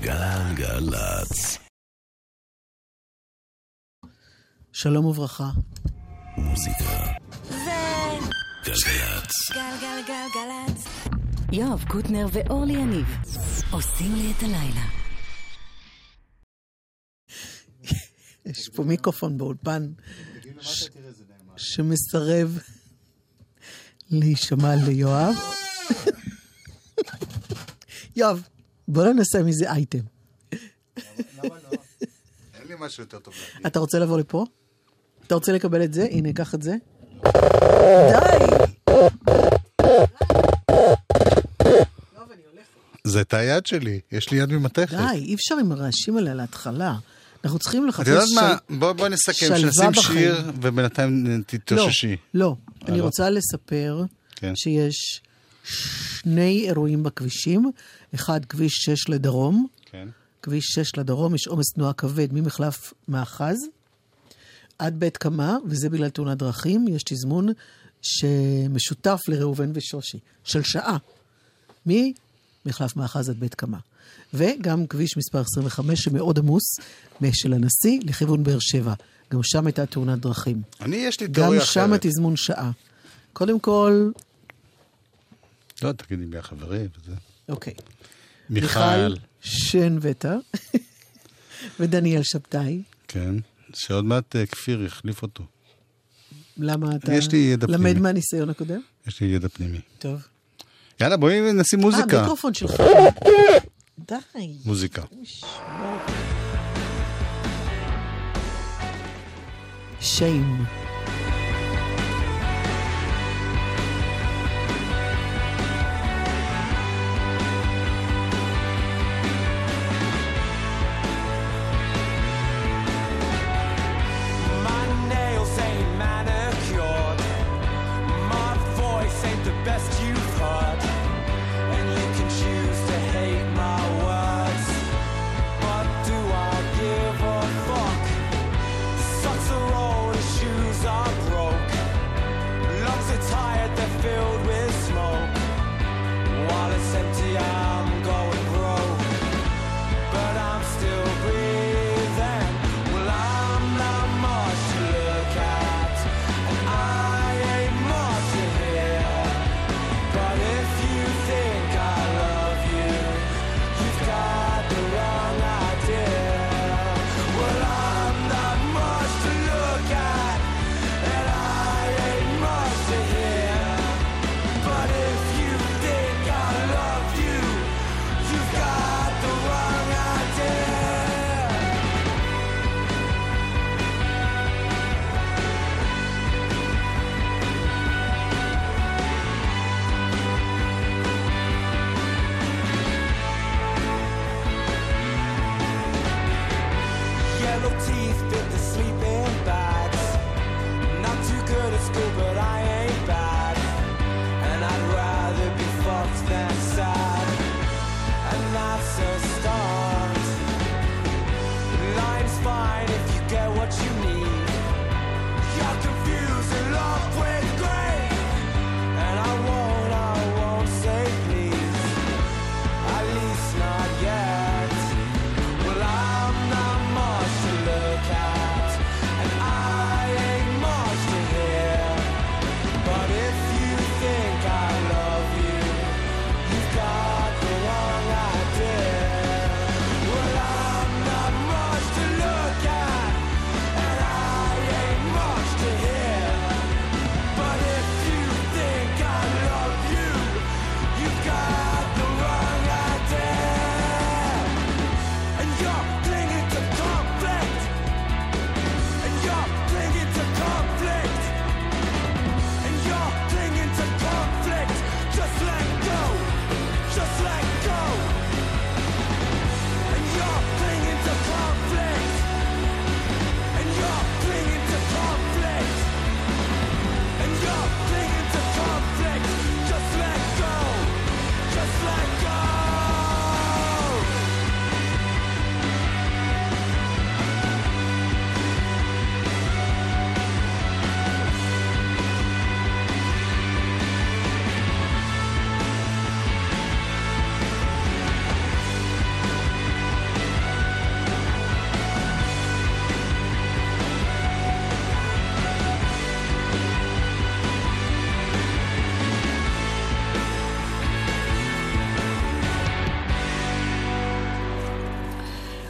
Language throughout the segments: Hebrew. גלגלצ. שלום וברכה. מוזיקה. גלגלצ. גלגלגלגלצ. יואב קוטנר ואורלי יניב עושים לי את הלילה. יש פה מיקרופון באולפן שמסרב להישמע ליואב. יואב, בוא ננסה מזה אייטם. למה לא? אין לי משהו יותר טוב להגיד. אתה רוצה לבוא לפה? אתה רוצה לקבל את זה? הנה, קח את זה. די! זה את היד שלי, יש לי יד ממתכת. די, אי אפשר עם הרעשים עליה להתחלה. אנחנו צריכים לחפש שלווה בחיים. בוא נסכם, שנשים שיר ובינתיים תתוששי. לא, אני רוצה לספר שיש שני אירועים בכבישים, אחד כביש 6 לדרום, כביש 6 לדרום, יש עומס תנועה כבד ממחלף מאחז, עד בית קמה, וזה בגלל תאונת דרכים, יש תזמון שמשותף לראובן ושושי, של שעה, ממחלף מאחז עד בית קמה. וגם כביש מספר 25 שמאוד עמוס, של הנשיא לכיוון באר שבע. גם שם הייתה תאונת דרכים. אני יש לי תאוריה אחרת. גם שם התזמון שעה. קודם כל... לא, תגידי מי החברים וזה. אוקיי. מיכל שן וטה, ודניאל שבתאי. כן, שעוד מעט כפיר יחליף אותו. למה אתה... יש לי ידע פנימי. למד מהניסיון הקודם? יש לי ידע פנימי. טוב. יאללה, בואי נשים מוזיקה. המיקרופון שלך. די. מוזיקה. שיים.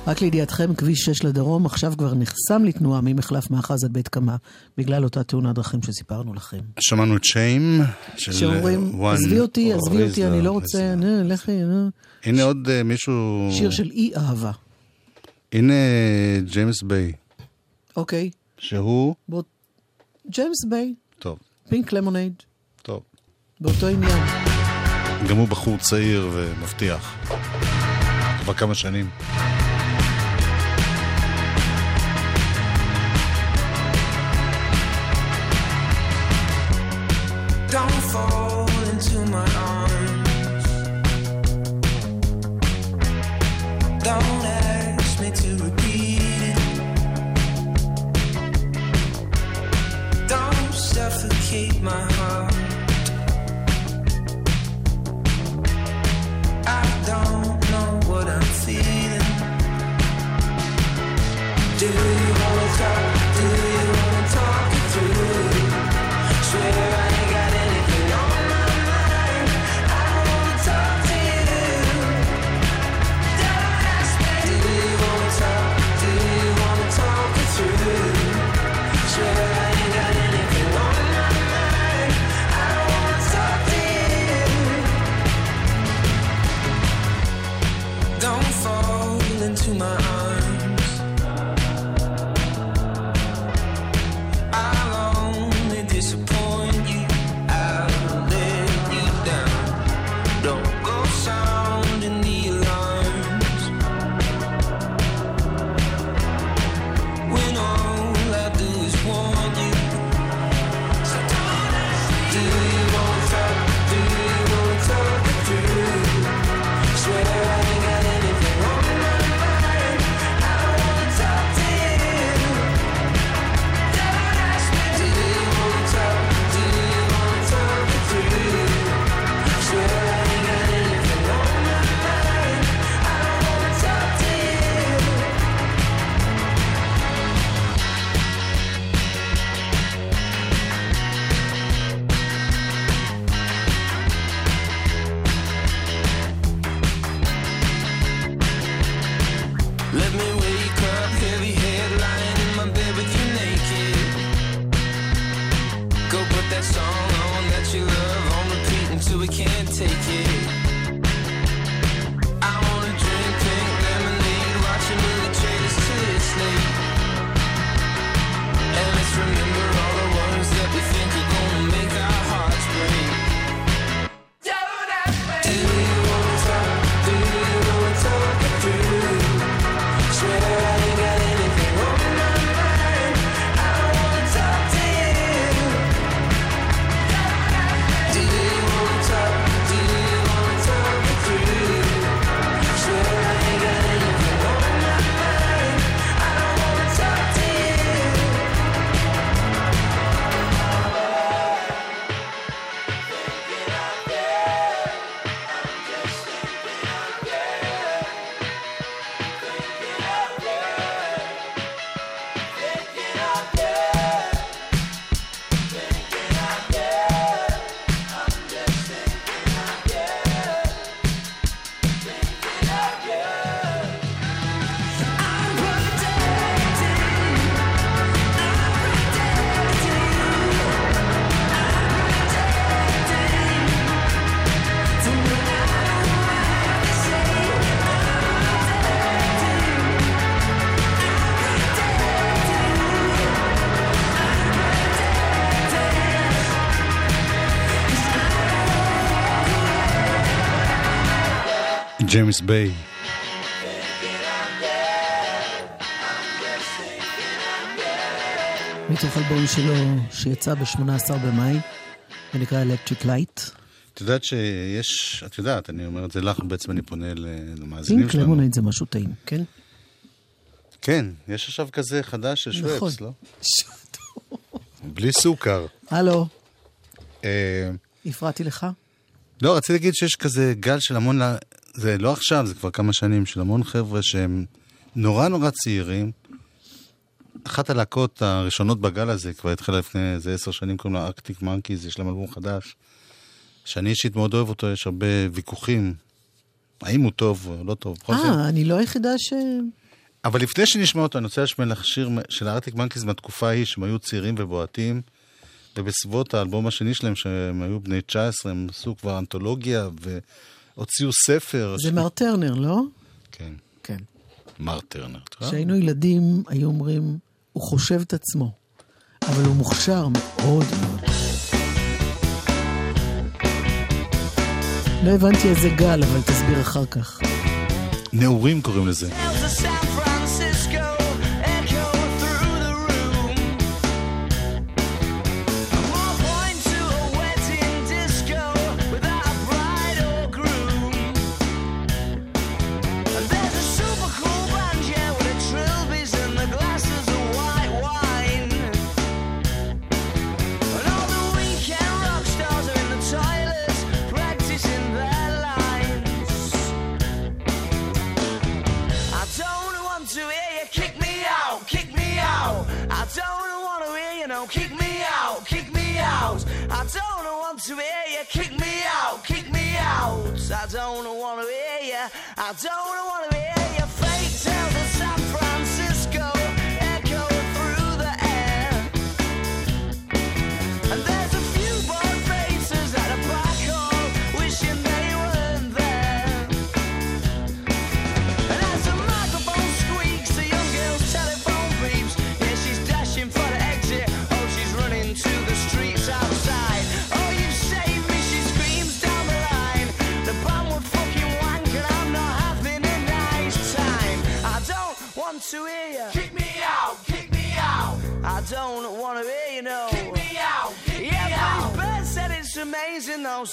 רק לידיעתכם, כביש 6 לדרום עכשיו כבר נחסם לתנועה ממחלף מאחז עד בית קמה, בגלל אותה תאונת דרכים שסיפרנו לכם. שמענו צ'יים של שאומרים, עזבי אותי, אני לא רוצה, לכי. הנה עוד מישהו... שיר של אי אהבה. הנה ג'יימס ביי. אוקיי. שהוא? ג'יימס ביי. טוב. פינק למונייד. טוב. באותו עניין. גם הוא בחור צעיר ומבטיח. כבר כמה שנים. Don't fall into my arms. Don't ask me to repeat it. Don't suffocate my heart. I don't know what I'm feeling. Do you wanna talk? Do you wanna talk it through? Swear I ain't got anything on my mind. I wanna talk to you. Don't ask me. Do you wanna talk? Do you wanna talk it through? Swear I ain't got anything on my mind. I wanna talk to you. Don't fall into my arms. ג'יימס ביי. מתוך אלבום שלו שיצא ב-18 במאי, ונקרא Electric Light. את יודעת שיש, את יודעת, אני אומר את זה לך, בעצם אני פונה למאזינים שלנו. אם קלמונית זה משהו טעים, כן? כן, יש עכשיו כזה חדש של שוויפס, לא? בלי סוכר. הלו. הפרעתי לך? לא, רציתי להגיד שיש כזה גל של המון... זה לא עכשיו, זה כבר כמה שנים של המון חבר'ה שהם נורא צעירים. אחת הלהקות הראשונות בגל הזה כבר התחילה לפני איזה 10 שנים, קוראים לה Arctic Monkeys, יש להם אלבום חדש שאני אישית מאוד אוהב אותו, יש הרבה ויכוחים האם הוא טוב או לא טוב. אני לא היחידה ש... אבל לפני שנשמע אותו, אני רוצה לשמע לך שיר של הארטיק מנקיז מהתקופה ההיא, שהם היו צעירים ובועטים, ובסביבות האלבום השני שלהם, שהם היו בני 19, הם עשו כבר אנתולוגיה, והוציאו ספר. זה מר טרנר, לא? כן. כן. מר טרנר. כשהיינו ילדים, היו אומרים, הוא חושב את עצמו, אבל הוא מוכשר מאוד מאוד. לא הבנתי איזה גל, אבל תסביר אחר כך. נאורים קוראים לזה.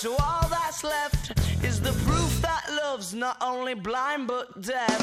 So all that's left is the proof that love's not only blind but deaf.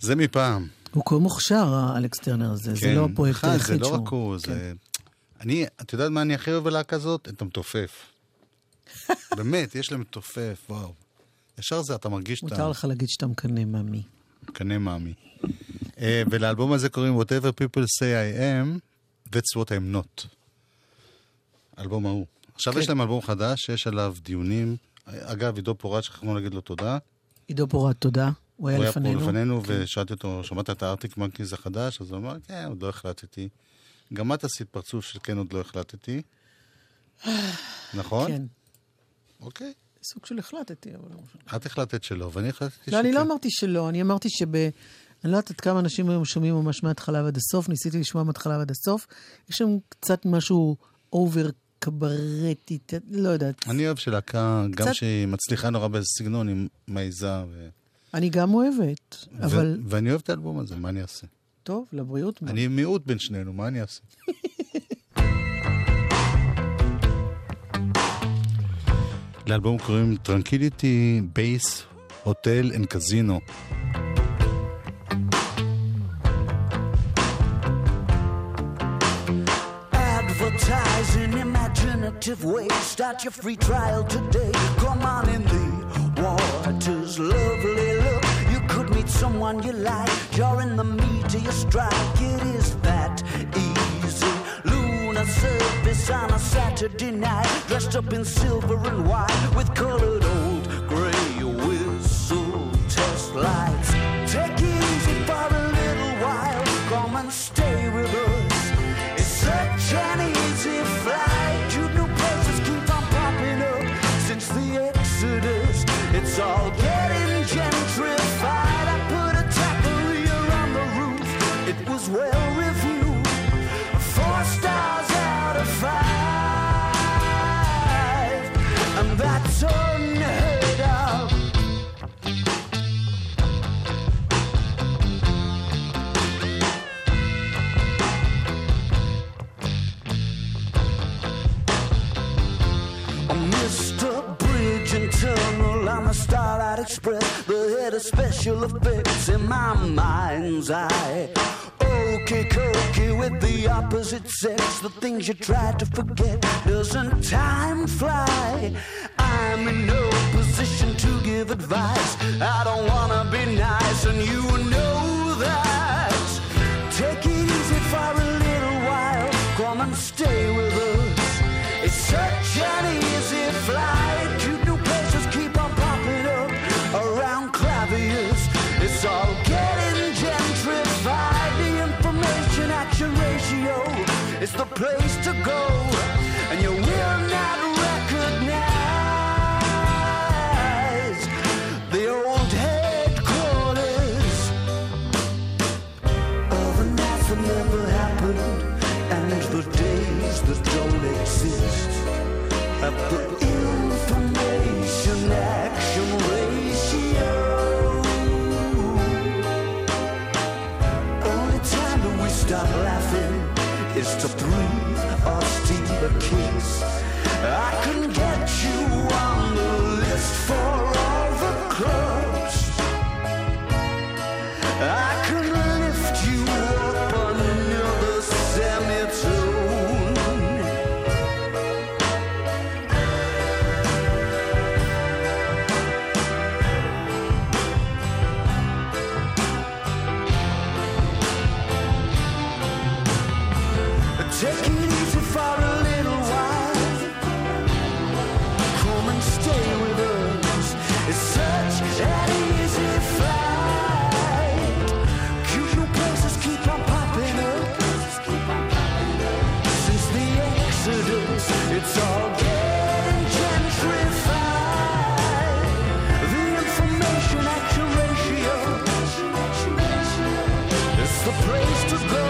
זה מפעם. הוא כל מוכשר, אלכס טרנר הזה. כן. זה לא הפרויקט היחיד שהוא. זה לא רק הוא. כן. זה... אני, את יודעת מה אני הכי אוהב להקה הזאת? אתה מתופף. באמת, יש להם מתופף, וואו. ישר זה, אתה מרגיש שאתה... מותר לך להגיד שאתה מקנה מאמי. מקנה מאמי. ולאלבום הזה קוראים Whatever People Say I Am, that's what I'm not. אלבום ההוא. עכשיו כן. יש להם אלבום חדש, שיש עליו דיונים. אגב, עידו פורט, שכחנו להגיד לו תודה. עידו פורט, תודה. הוא היה לפנינו, ושאלתי אותו, שמעת את הארטיק מנקיז החדש? אז הוא אמר, כן, עוד לא החלטתי. גם את עשית פרצוף של כן, עוד לא החלטתי. נכון? כן. אוקיי. סוג של החלטתי, אבל לא משנה. את החלטת שלא, ואני החלטתי שכן. לא, אני לא אמרתי שלא, אני אמרתי אני לא יודעת כמה אנשים היום שומעים ממש מההתחלה ועד הסוף, ניסיתי לשמוע מההתחלה ועד הסוף. יש שם קצת משהו אובר קברטי, לא יודעת. אני אוהב שלהקה, גם שהיא מצליחה נורא באיזה סגנון, היא מעיזה ו... אני גם אוהבת, אבל... ואני אוהב את האלבום הזה, מה אני אעשה? טוב, לבריאות. אני מיעוט בין שנינו, מה אני אעשה? לאלבום קוראים Tranquility Base Hotel and Casino. Advertising imaginative ways, start your free trial today, come on in the water's lovely look. You could meet someone you like. You're in the meat of your strike. It is that easy. Lunar surface on a Saturday night, dressed up in silver and white, with colored old grey whistle test lights. Take it easy for a a special effects in my mind's eye. Okey-cokey with the opposite sex, the things you try to forget, doesn't time fly? I'm in no position to give advice, I don't wanna be nice and you know that. Take it easy for a little while, come and stay with us. It's such an easy flight to new places, keep on popping up around Clavius. It's all getting gentrified, the information action ratio is the place to go, and you will not that don't exist at the information action ratio. Only time that we stop laughing is to breathe or steal a kiss. I can get you on the list for all the clubs. I can lift you up on another cemetery. Take it easy for a little while, come and stay with us, it's such an easy flight, cute new places keep on popping up, since the Exodus, it's all getting gentrified, the information action ratio, it's the place to go.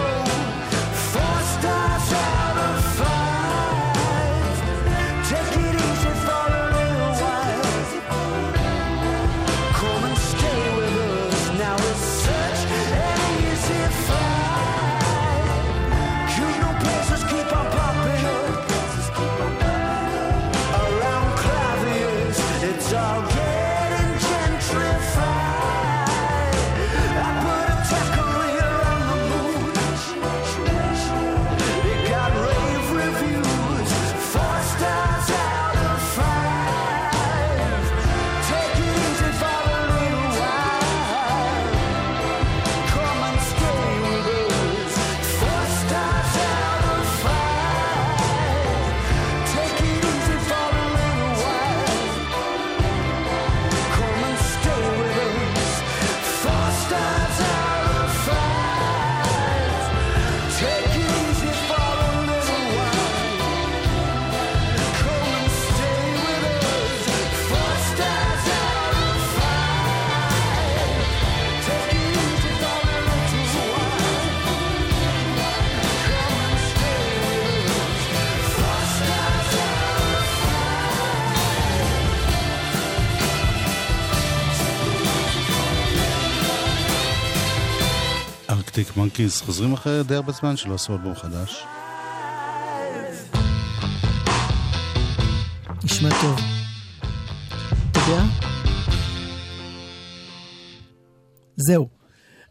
Arctic Monkeys חוזרים אחרי די הרבה זמן שלא עשו אלבום חדש. נשמע טוב. אתה יודע? זהו.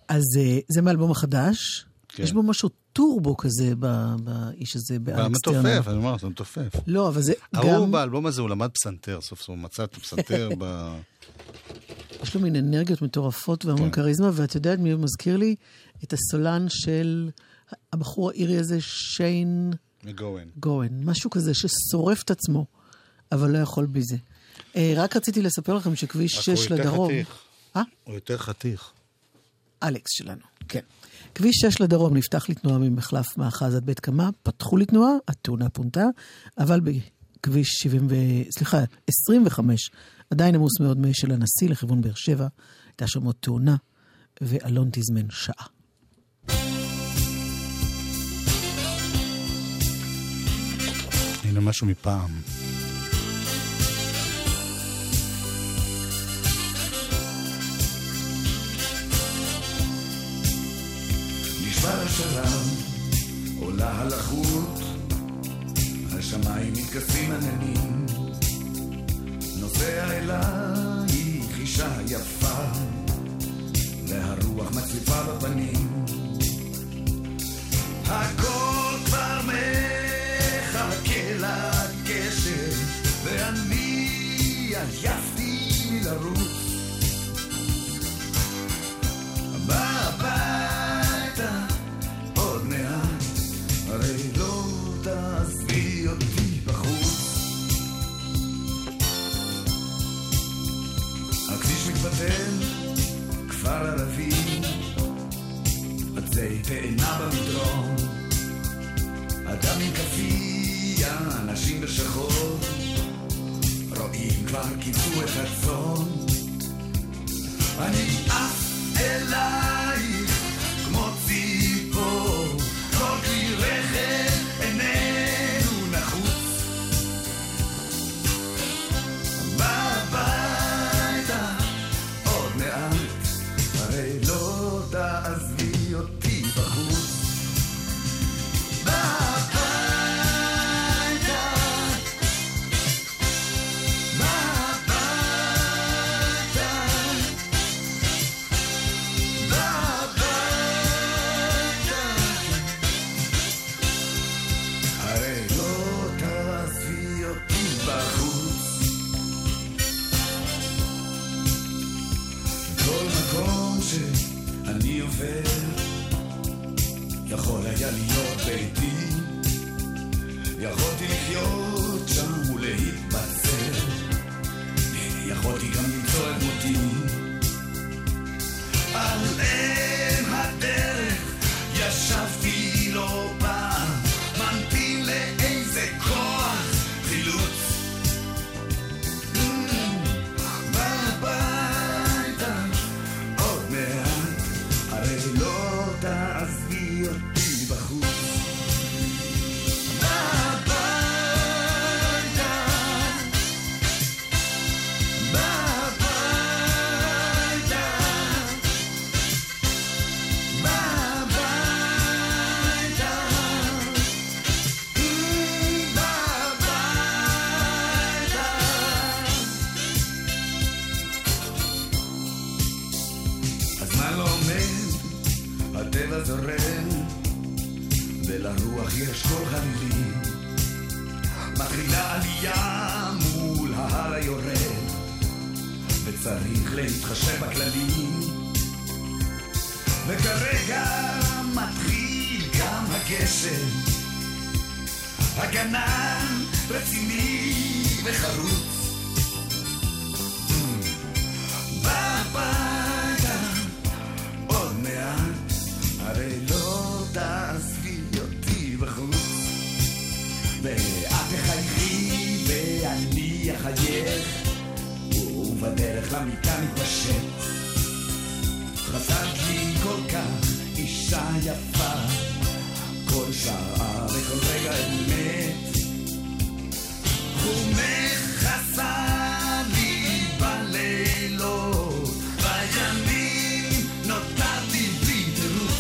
אז זה מהאלבום החדש. כן. יש בו משהו טורבו כזה באיש הזה, באלכס טרנר. המתופף, אני אומר, אתה מתופף. לא, אבל זה גם... הרוב באלבום הזה הוא למד פסנתר, סוף סוף מצאת פסנתר ב... יש לו מין אנרגיות מטורפות והמון קריזמה, ואת יודעת מי מזכיר לי? את הסולן של הבחור האירי הזה, שיין... גוהן. משהו כזה ששורף את עצמו, אבל לא יכול בלי זה. רק רציתי לספר לכם שכביש 6 לדרום... הוא יותר חתיך. אלכס שלנו, כן. כביש 6 לדרום נפתח לתנועה ממחלף מאחז עד בית קמה, פתחו לתנועה, התאונה פונתה, אבל בכביש 25... עדיין עמוס מאוד מי של הנשיא לכיוון באר שבע, הייתה שם עוד תאונה, ואלון תזמן שעה. הנה משהו מפעם. נשבר השלם, עולה הלחות, השמיים מתכסים עננים, נוסע אליי, היא קרישה יפה סליפה בפנים, הכל כבר מחכה לקשר, ואני עייפתי מלרוץ. בא הביתה עוד מעט, הרי לא תעזבי אותי בחוץ. הכביש מתבטל, כפר ערבי, עצי תאנה במדרום, אדם עם כפייה, אנשים בשחור, רואים כבר קיצו את הצום. אני אף אלייך כמו ציפור, כל כלי רכב איננו נחוץ. בביתה עוד מעט, הרי לא תעזבי אותי בחוץ. יכול היה להיות ביתי, יכולתי לחיות שם ולהתבצר, יכולתי גם למצוא את מותי. על אם הדרך ישבתי לא פעם, מנתין לאיזה כוח חילוץ. בביתה עוד מעט, הרי לא תעזבי אותי. ולרוח יש כל חלילים, מכרידה עלייה מול ההר היורד, וצריך להתחשב בכללים. וכרגע מתחיל גם הגשם, הגנן רציני וחרוץ. בביתה עוד מעט, הרי לא תעזבי אותי בחוץ. ואת תחייכי ואני אחייך, ובדרך למיטה מתפשט. חסרת לי כל כך אישה יפה, כל שעה וכל רגע אמת. חומך חסר לי בלילות, בימים נותרתי ביתרות.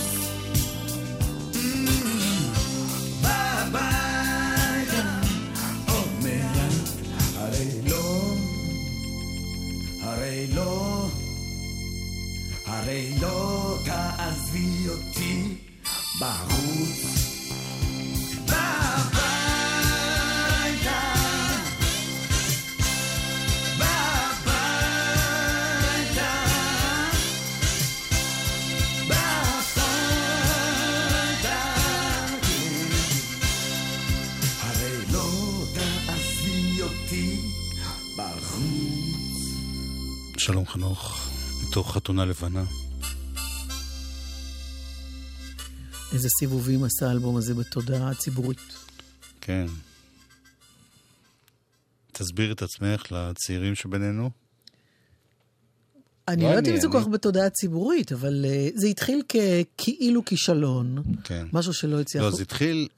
הביתה עוד מעט, הרי לא תעזבי אותי בחוץ. שלום חנוך, מתוך חתונה לבנה. איזה סיבובים עשה האלבום הזה בתודעה הציבורית. כן. תסביר את עצמך לצעירים שבינינו? אני לא יודעת אם זה כל כך בתודעה הציבורית, אבל זה התחיל כאילו כישלון. כן. משהו שלא הצליח. לא, זה התחיל...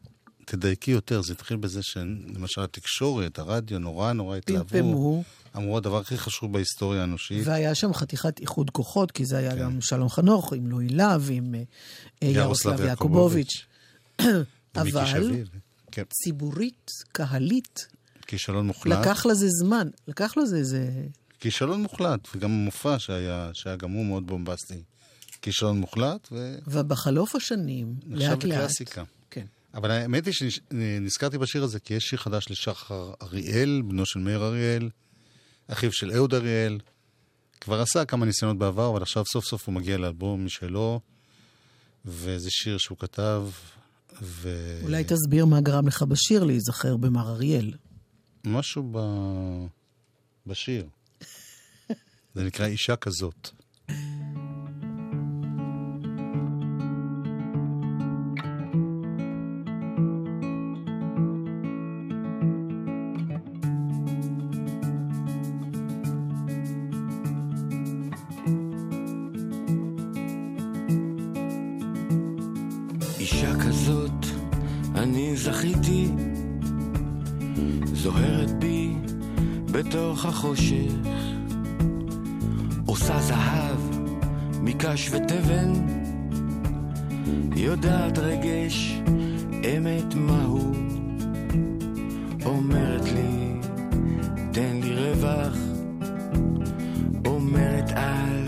תדייקי יותר, זה התחיל בזה שלמשל התקשורת, הרדיו, נורא התלהבו. אמרו הדבר הכי חשוב בהיסטוריה האנושית. והיה שם חתיכת איחוד כוחות, כי זה היה גם שלום חנוך, עם לאילה, ועם ירוסלב יעקובוביץ'. אבל ציבורית, קהלית, כישלון מוחלט. לקח לזה זמן, לקח לזה איזה... כישלון מוחלט, וגם המופע שהיה גם הוא מאוד בומבסטי. כישלון מוחלט. ובחלוף השנים, לאט לאט. כן. אבל האמת היא שנזכרתי בשיר הזה, כי יש שיר חדש לשחר אריאל, בנו של מאיר אריאל, אחיו של אהוד אריאל, כבר עשה כמה ניסיונות בעבר, אבל עכשיו סוף סוף הוא מגיע לאלבום משלו, וזה שיר שהוא כתב. אולי תסביר מה גרם לך בשיר להיזכר במר אריאל. משהו בשיר. זה נקרא אישה כזאת. בתוך החושך עושה זהב מקש ותבן, יודעת רגש אמת מהו, אומרת לי תן לי רווח, אומרת אל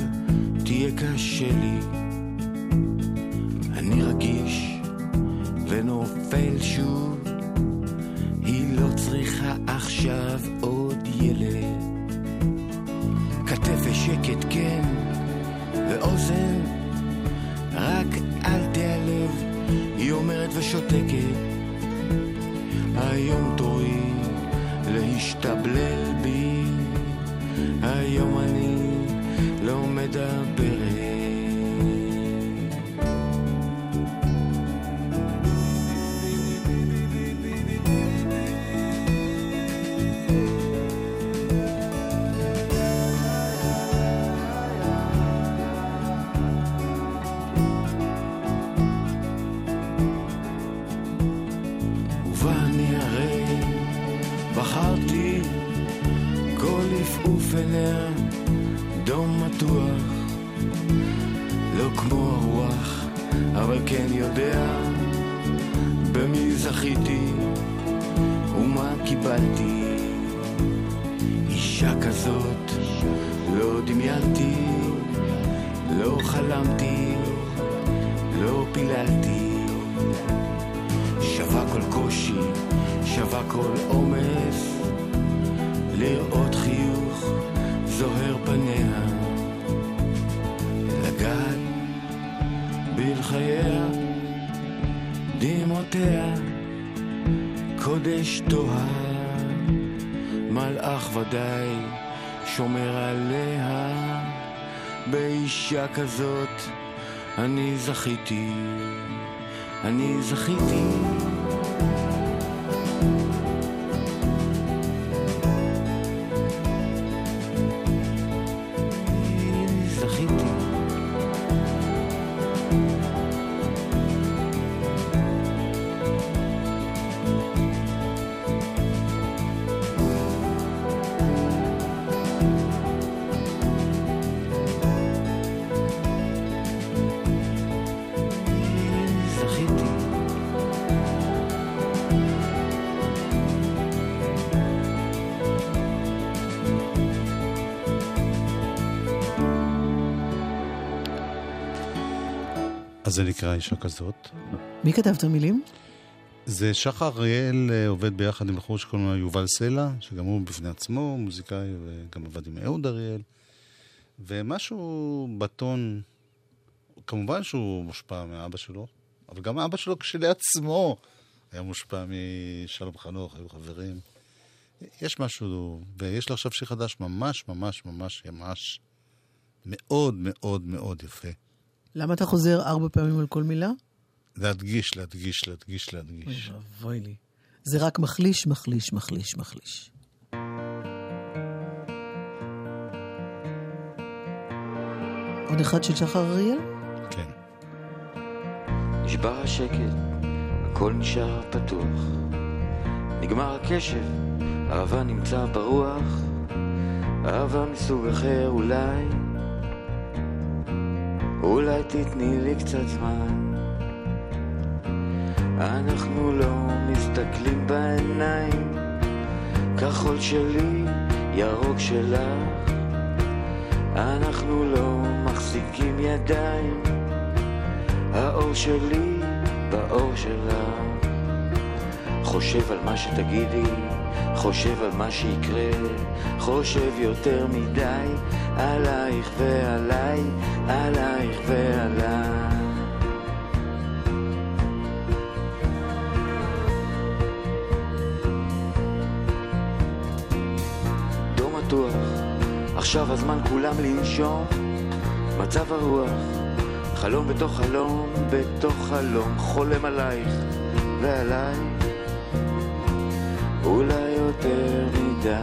תהיה קשה לי, אני רגיש ונופל שוב, היא לא צריכה עכשיו עוד ילד, כתף ושקט כן ואוזן, רק אל תעלב, היא אומרת ושותקת, היום תורי להשתבלל בי, היום אני לא מדברת. כזאת אני זכיתי, אני זכיתי. אז זה נקרא אישה כזאת. מי כתב את המילים? זה שחר אריאל, עובד ביחד עם בחור שקוראים יובל סלע, שגם הוא בפני עצמו מוזיקאי, וגם עבד עם אהוד אריאל. ומשהו בטון, כמובן שהוא מושפע מאבא שלו, אבל גם אבא שלו כשלעצמו היה מושפע משלום חנוך, היו חברים. יש משהו, ויש לו עכשיו שיר חדש ממש ממש ממש ממש מאוד מאוד מאוד יפה. למה אתה חוזר 4 פעמים על כל מילה? להדגיש, להדגיש, להדגיש, להדגיש. אוי לי. זה רק מחליש, מחליש, מחליש, מחליש. עוד אחד של שחר אריאל? כן. נשבר השקט, הכל נשאר פתוח. נגמר הקשב, אהבה נמצא ברוח. אהבה מסוג אחר אולי. אולי תתני לי קצת זמן, אנחנו לא מסתכלים בעיניים, כחול שלי, ירוק שלך, אנחנו לא מחכים מחזיקים ידיים, האור שלי באור שלה, חושב על מה שתגידי, חושב על מה שיקרה, חושב יותר מדי עלייך ועליי, עלייך ועליי. דום מתוח, עכשיו הזמן כולם לנשום, מצב הרוח, חלום בתוך חלום, בתוך חלום, חולם עלייך ועליי, אולי יותר מדי.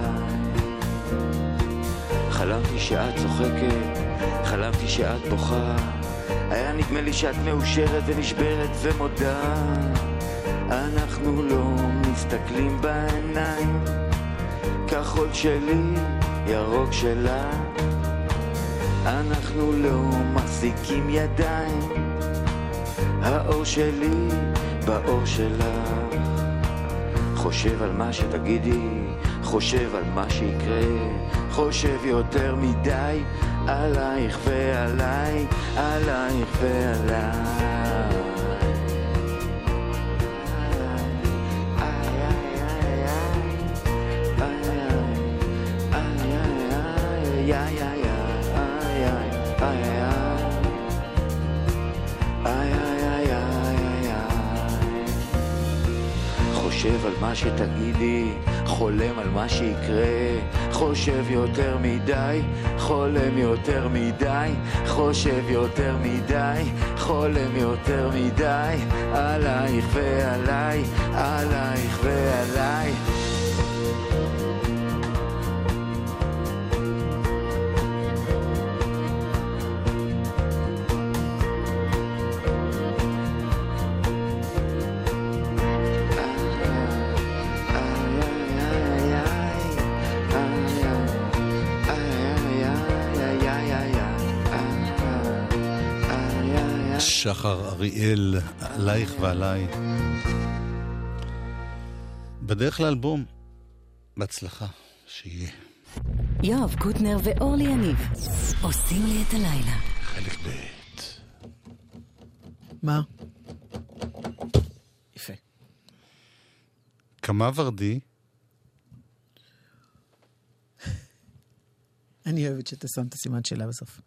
חלמתי שאת צוחקת, חלמתי שאת בוכה, היה נדמה לי שאת מאושרת ונשברת ומודה. אנחנו לא מסתכלים בעיניים, כחול שלי, ירוק שלה, אנחנו לא מחזיקים ידיים, האור שלי באור שלך, חושב על מה שתגידי, חושב על מה שיקרה, חושב יותר מדי עלייך ועליי, עלייך ועליי. חושב על מה שתגידי, חולם על מה שיקרה, חושב יותר מדי, חולם יותר מדי, חושב יותר מדי, חולם יותר מדי, עלייך ועליי, עלייך ועליי. שחר אריאל, עלייך ועליי. בדרך לאלבום, בהצלחה שיהיה. יואב קוטנר ואורלי יניב עושים לי את הלילה. חלק בית. מה? יפה. כמה ורדי? אני אוהבת שאתה שם את הסימן שלה בסוף.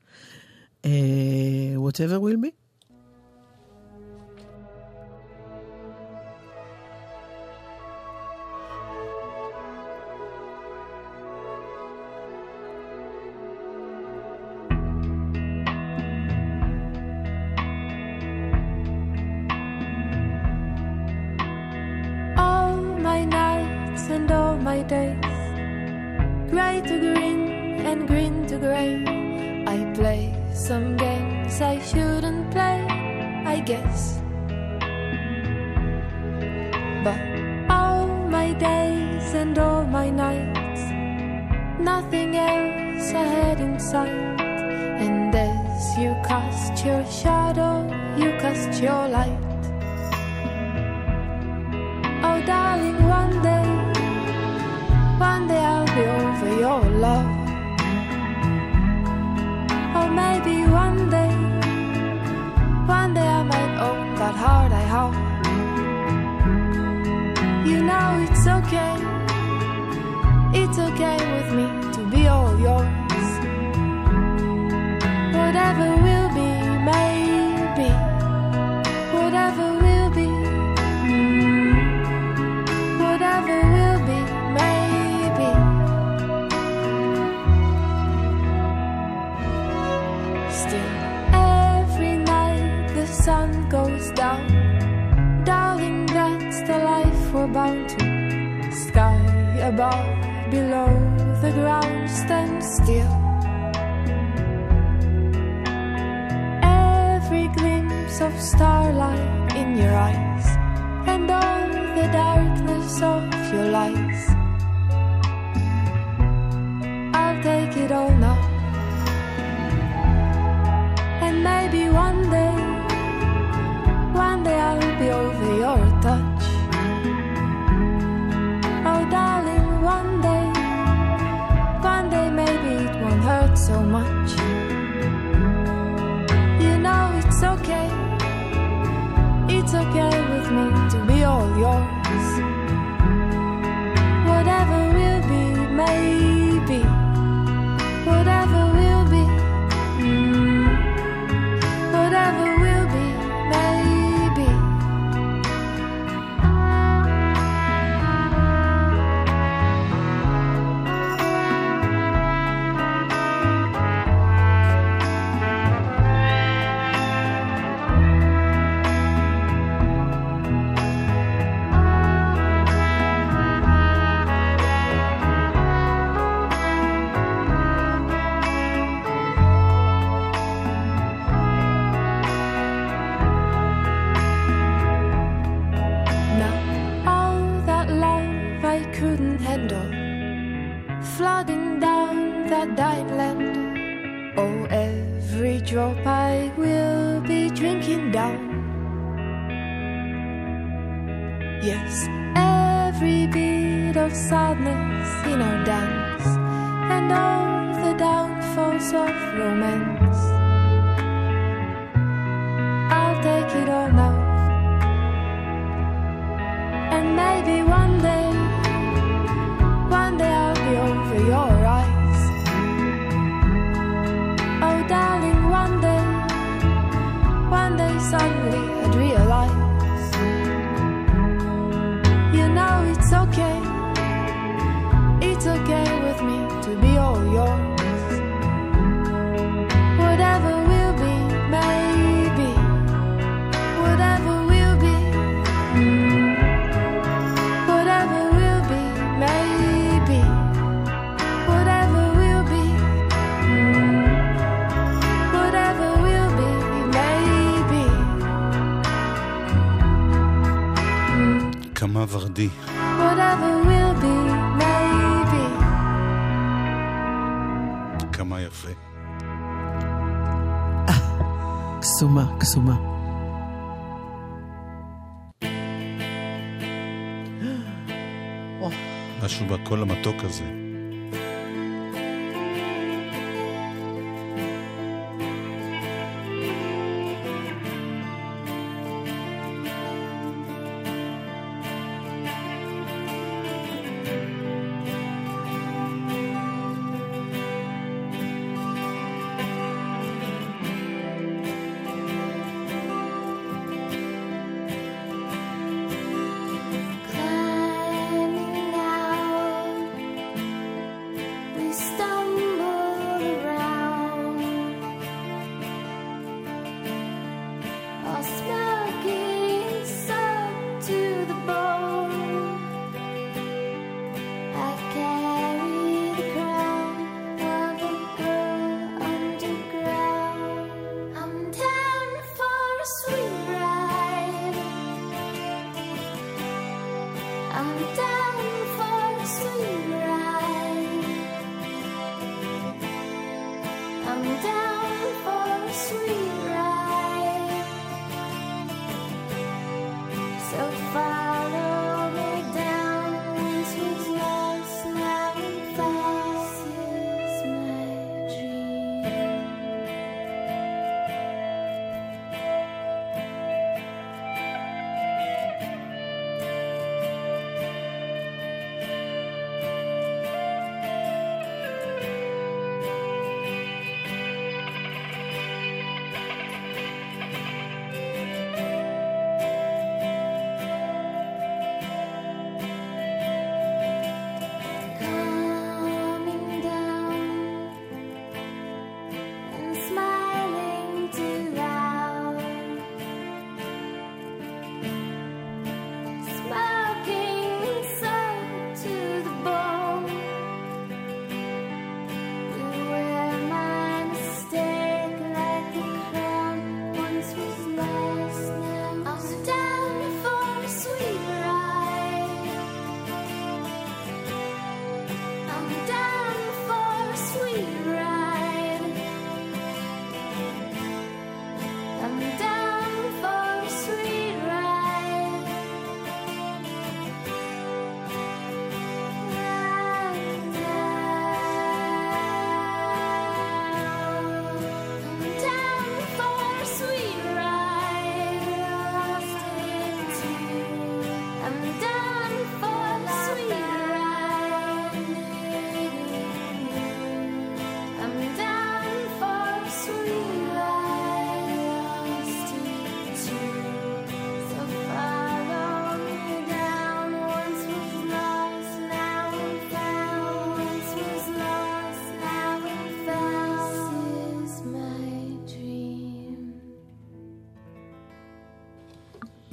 Whatever will be? Starlight in your eyes, and all the darkness of your lies. I'll take it all now, and maybe one day I'll be over your touch. Oh darling, one day maybe it won't hurt so much. me to be all yours. Whatever will be, maybe. Whatever will be. Whatever will be, maybe. קסומה. משהו בקול המתוק הזה.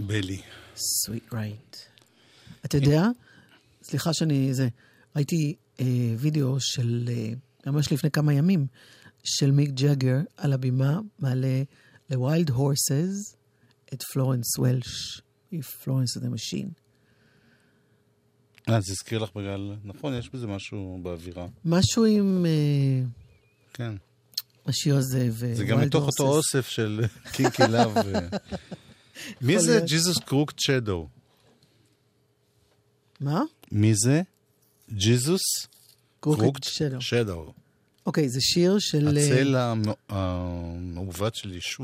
בלי. Sweet Right. אתה יודע? סליחה שאני... ראיתי וידאו של... ממש לפני כמה ימים, של מיק ג'אגר על הבימה, מעלה ל-Wild Horses את פלורנס וולש, פלורנס and the Machine. אז הזכיר לך בגלל, נכון, יש בזה משהו באווירה. משהו עם... כן. השיר הזה ו... זה גם מתוך אותו אוסף של קינקי לאב. מי זה ג'יזוס קרוקט שדו? מה? מי זה? ג'יזוס קרוקט שדו. אוקיי, זה שיר של... הצלע המעוות של ישו.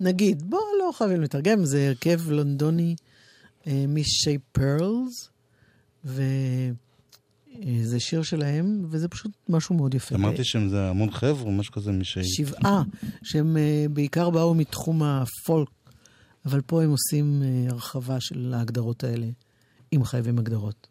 נגיד, בוא לא חייבים לתרגם, זה הרכב לונדוני Miss Shaped Pearls, וזה שיר שלהם, וזה פשוט משהו מאוד יפה. אמרתי שהם זה המון חבר או משהו כזה משהו? שבעה, שהם בעיקר באו מתחום הפולק, אבל פה הם עושים הרחבה של ההגדרות האלה, אם חייבים הגדרות.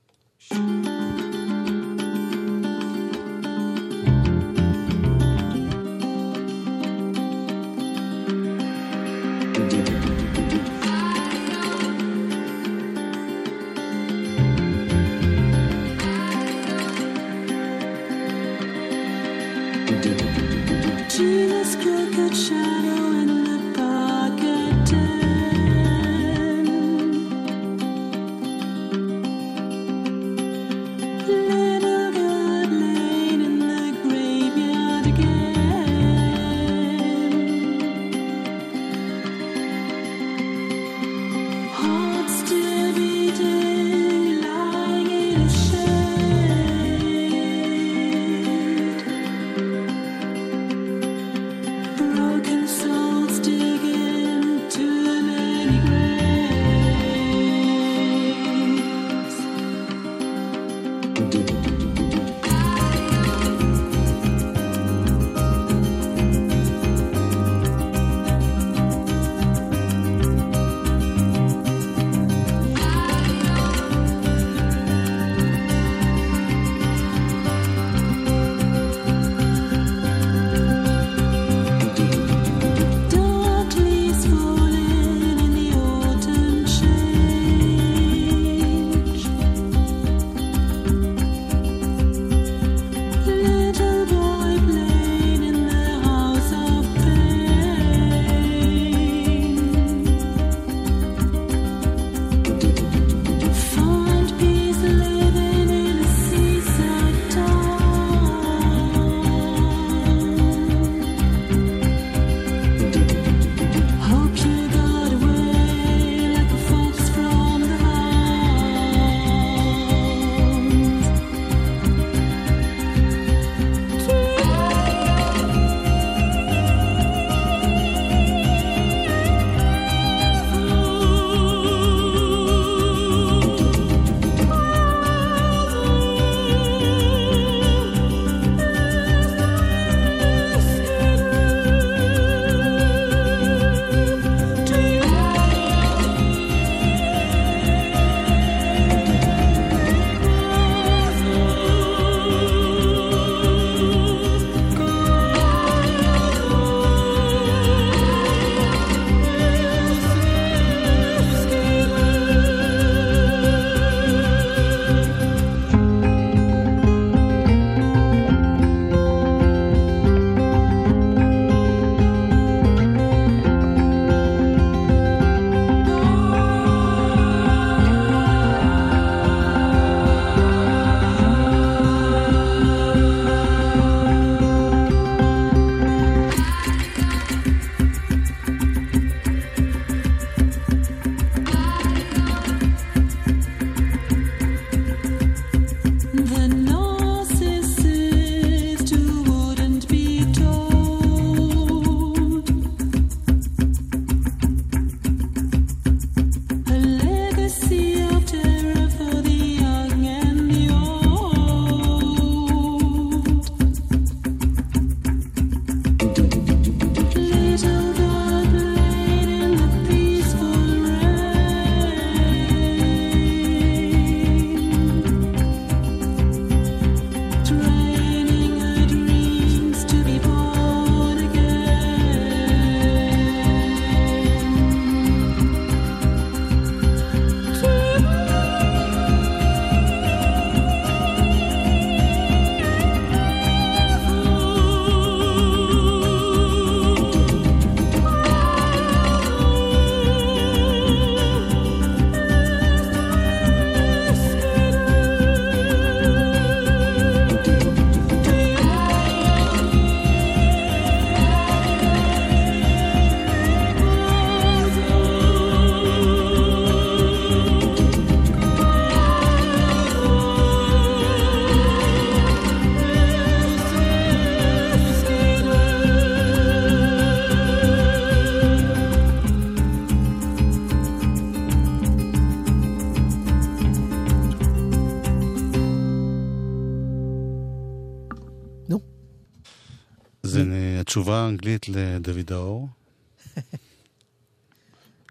התשובה האנגלית לדוד האור.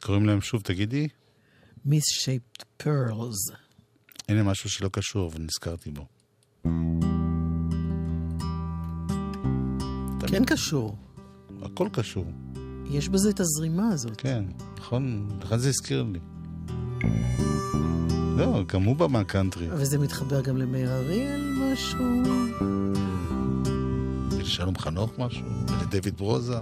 קוראים להם שוב, תגידי? Miss Shaped Pearls. הנה משהו שלא קשור, ונזכרתי בו. כן קשור. הכל קשור. יש בזה את הזרימה הזאת. כן, נכון, לכן זה הזכיר לי. לא, גם הוא במה קאנטרי. וזה מתחבר גם למאיר אריאל משהו. ולשלום חנוך משהו, ולדויד ברוזה.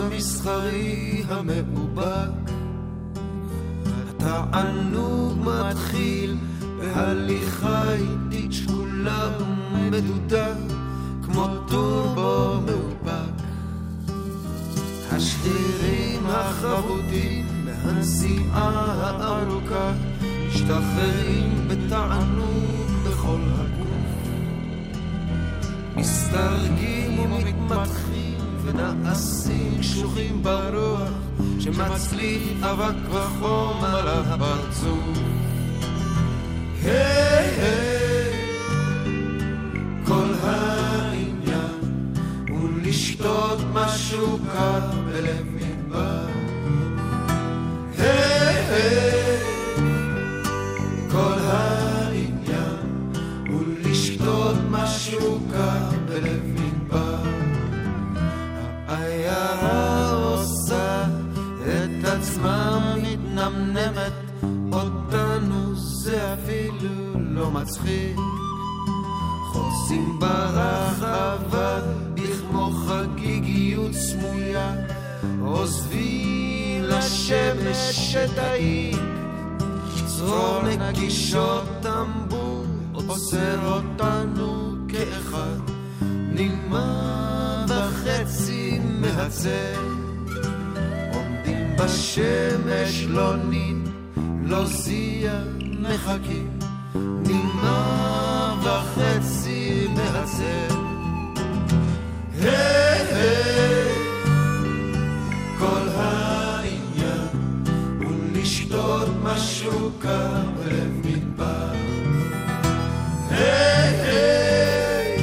המסחרי המאובק התענוג מתחיל בהליכה איטית שקולה ומדודה כמו טורבו מאובק השדירים החבודים מהנסיעה הארוכה משתחררים בתענוג בכל הגוף מסתרגים ומתמתחים ונעשים קשוחים ברוח שמצליף אבק וחום על הפרצוף היי היי כל העניין הוא לשתות משהו קר בלב מדבר היי היי כל העניין הוא לשתות משהו קר בלב מדבר העיירה עושה את עצמה מתנמנמת אותנו זה אפילו לא מצחיק חוצים ברחבה בכמו חגיגיות סמויה עוזבי לשמש שתעיק צרור נגישות טמבור עוצר אותנו כאחד נגמר בחצי מהצל עומדים בשמש לא נין לא זיע מחכים נימה וחצי מהצל היי היי כל העניין הוא לשתות משהו כרב מדבר היי היי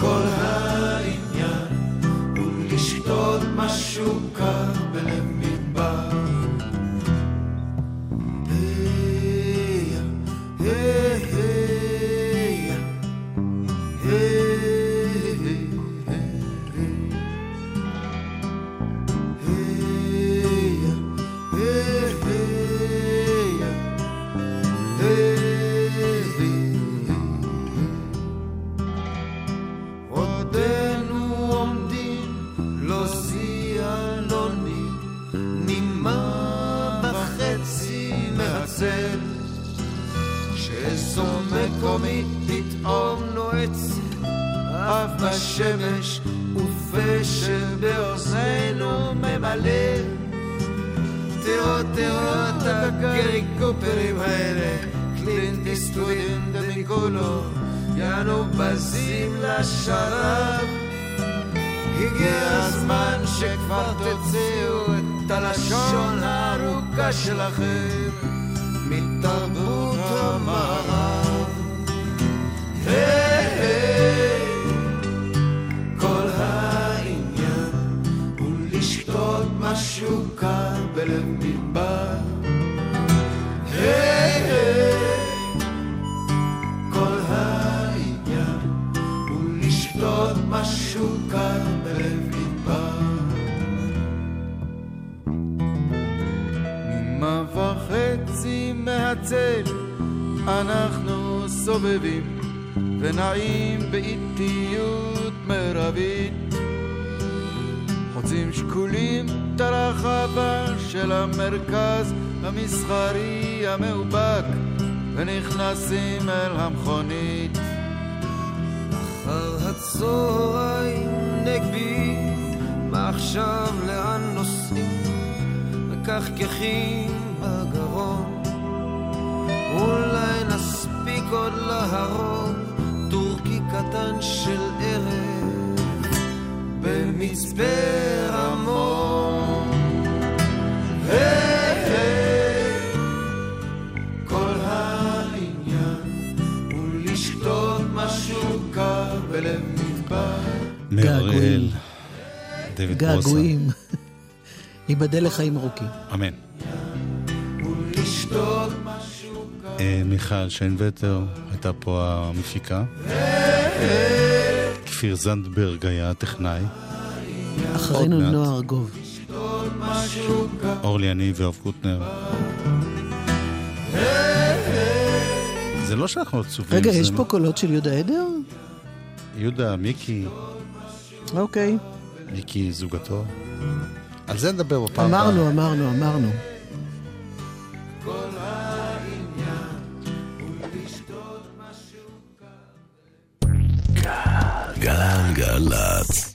כל העניין הוא לשתות משהו כרב מדבר מקומית פתאום נועץ אף בשמש ופשר באוזנו ממלא תראות תראות הגריקופרים האלה קלינט איסטווין דניקולו יענו בזים לשרב הגיע הזמן שכבר תוציאו את הלשון הארוכה שלכם מתרבות המערב היי היי כל העניין הוא לשתות משהו קר בלב מדבר היי היי כל העניין הוא לשתות משהו קר בלב מדבר נימה וחצי מהצל אנחנו סובבים ונעים באיטיות מרבית חוצים שקולים את הרחבה של המרכז המסחרי המאובק ונכנסים אל המכונית אחר הצהריים מנק בי מה עכשיו לאן נוסעים וכך כחים בגרון אולי נספיק עוד להרוב טורקי קטן של ערב במצבר המון היי היי כל העניין הוא לשתות משהו קר בלב מדבר מאיר אריאל געגועים ייבדל לחיים ארוכים אמן מיכל שיינווטר הייתה פה המפיקה כפיר זנדברג היה הטכנאי אחרינו נועה ארגוב אורלי אני ויואב קוטנר זה לא שאנחנו עצובים רגע יש פה קולות של יהודה עדר? יהודה, מיקי אוקיי מיקי זוגתו על זה נדבר בפעם אמרנו גלן גלץ